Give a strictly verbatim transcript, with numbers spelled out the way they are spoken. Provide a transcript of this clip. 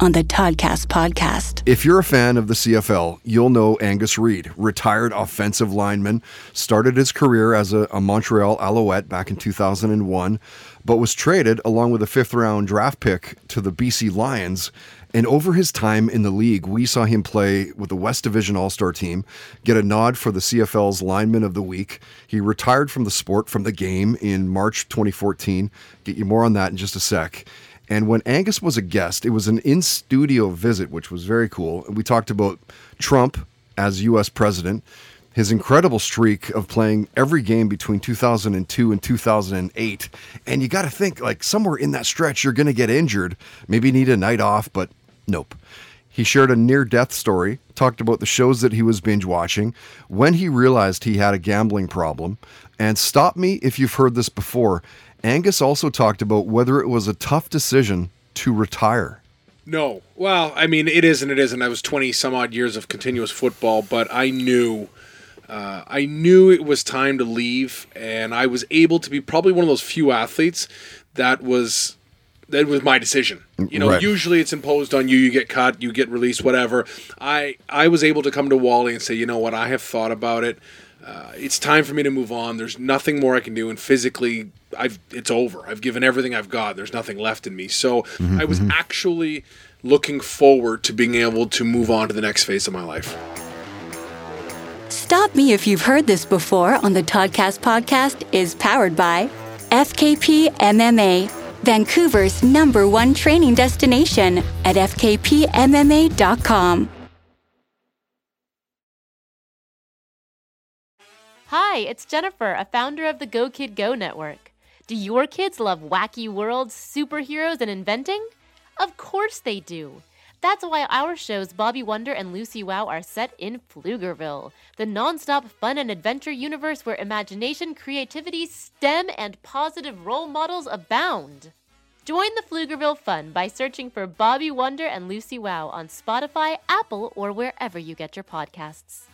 on the Toddcast podcast. If you're a fan of the C F L, you'll know Angus Reid, retired offensive lineman, started his career as a, a Montreal Alouette back in two thousand one, but was traded along with a fifth-round draft pick to the B C Lions. And over his time in the league, we saw him play with the West Division All-Star team, get a nod for the C F L's Lineman of the Week. He retired from the sport, from the game, in March twenty fourteen. Get you more on that in just a sec. And when Angus was a guest, it was an in-studio visit, which was very cool. We talked about Trump as U S president, his incredible streak of playing every game between two thousand two and two thousand eight. And you got to think, like, somewhere in that stretch, you're going to get injured, maybe need a night off, but nope. He shared a near-death story, talked about the shows that he was binge-watching, when he realized he had a gambling problem, and stop me if you've heard this before. Angus also talked about whether it was a tough decision to retire. No. Well, I mean, it is and it isn't. I was twenty-some-odd years of continuous football, but I knew... Uh, I knew it was time to leave, and I was able to be probably one of those few athletes that was that was my decision. You know, right. Usually it's imposed on you. You get cut, you get released, whatever. I I was able to come to Wally and say, you know what, I have thought about it. Uh, it's time for me to move on. There's nothing more I can do, and physically, I've it's over. I've given everything I've got. There's nothing left in me. So mm-hmm. I was actually looking forward to being able to move on to the next phase of my life. Stop Me If You've Heard This Before on the Toddcast podcast is powered by F K P M M A, Vancouver's number one training destination at F K P M M A dot com. Hi, it's Jennifer, a founder of the Go Kid Go Network. Do your kids love wacky worlds, superheroes, and inventing? Of course they do. That's why our shows Bobby Wonder and Lucy Wow are set in Pflugerville, the nonstop fun and adventure universe where imagination, creativity, STEM, and positive role models abound. Join the Pflugerville fun by searching for Bobby Wonder and Lucy Wow on Spotify, Apple, or wherever you get your podcasts.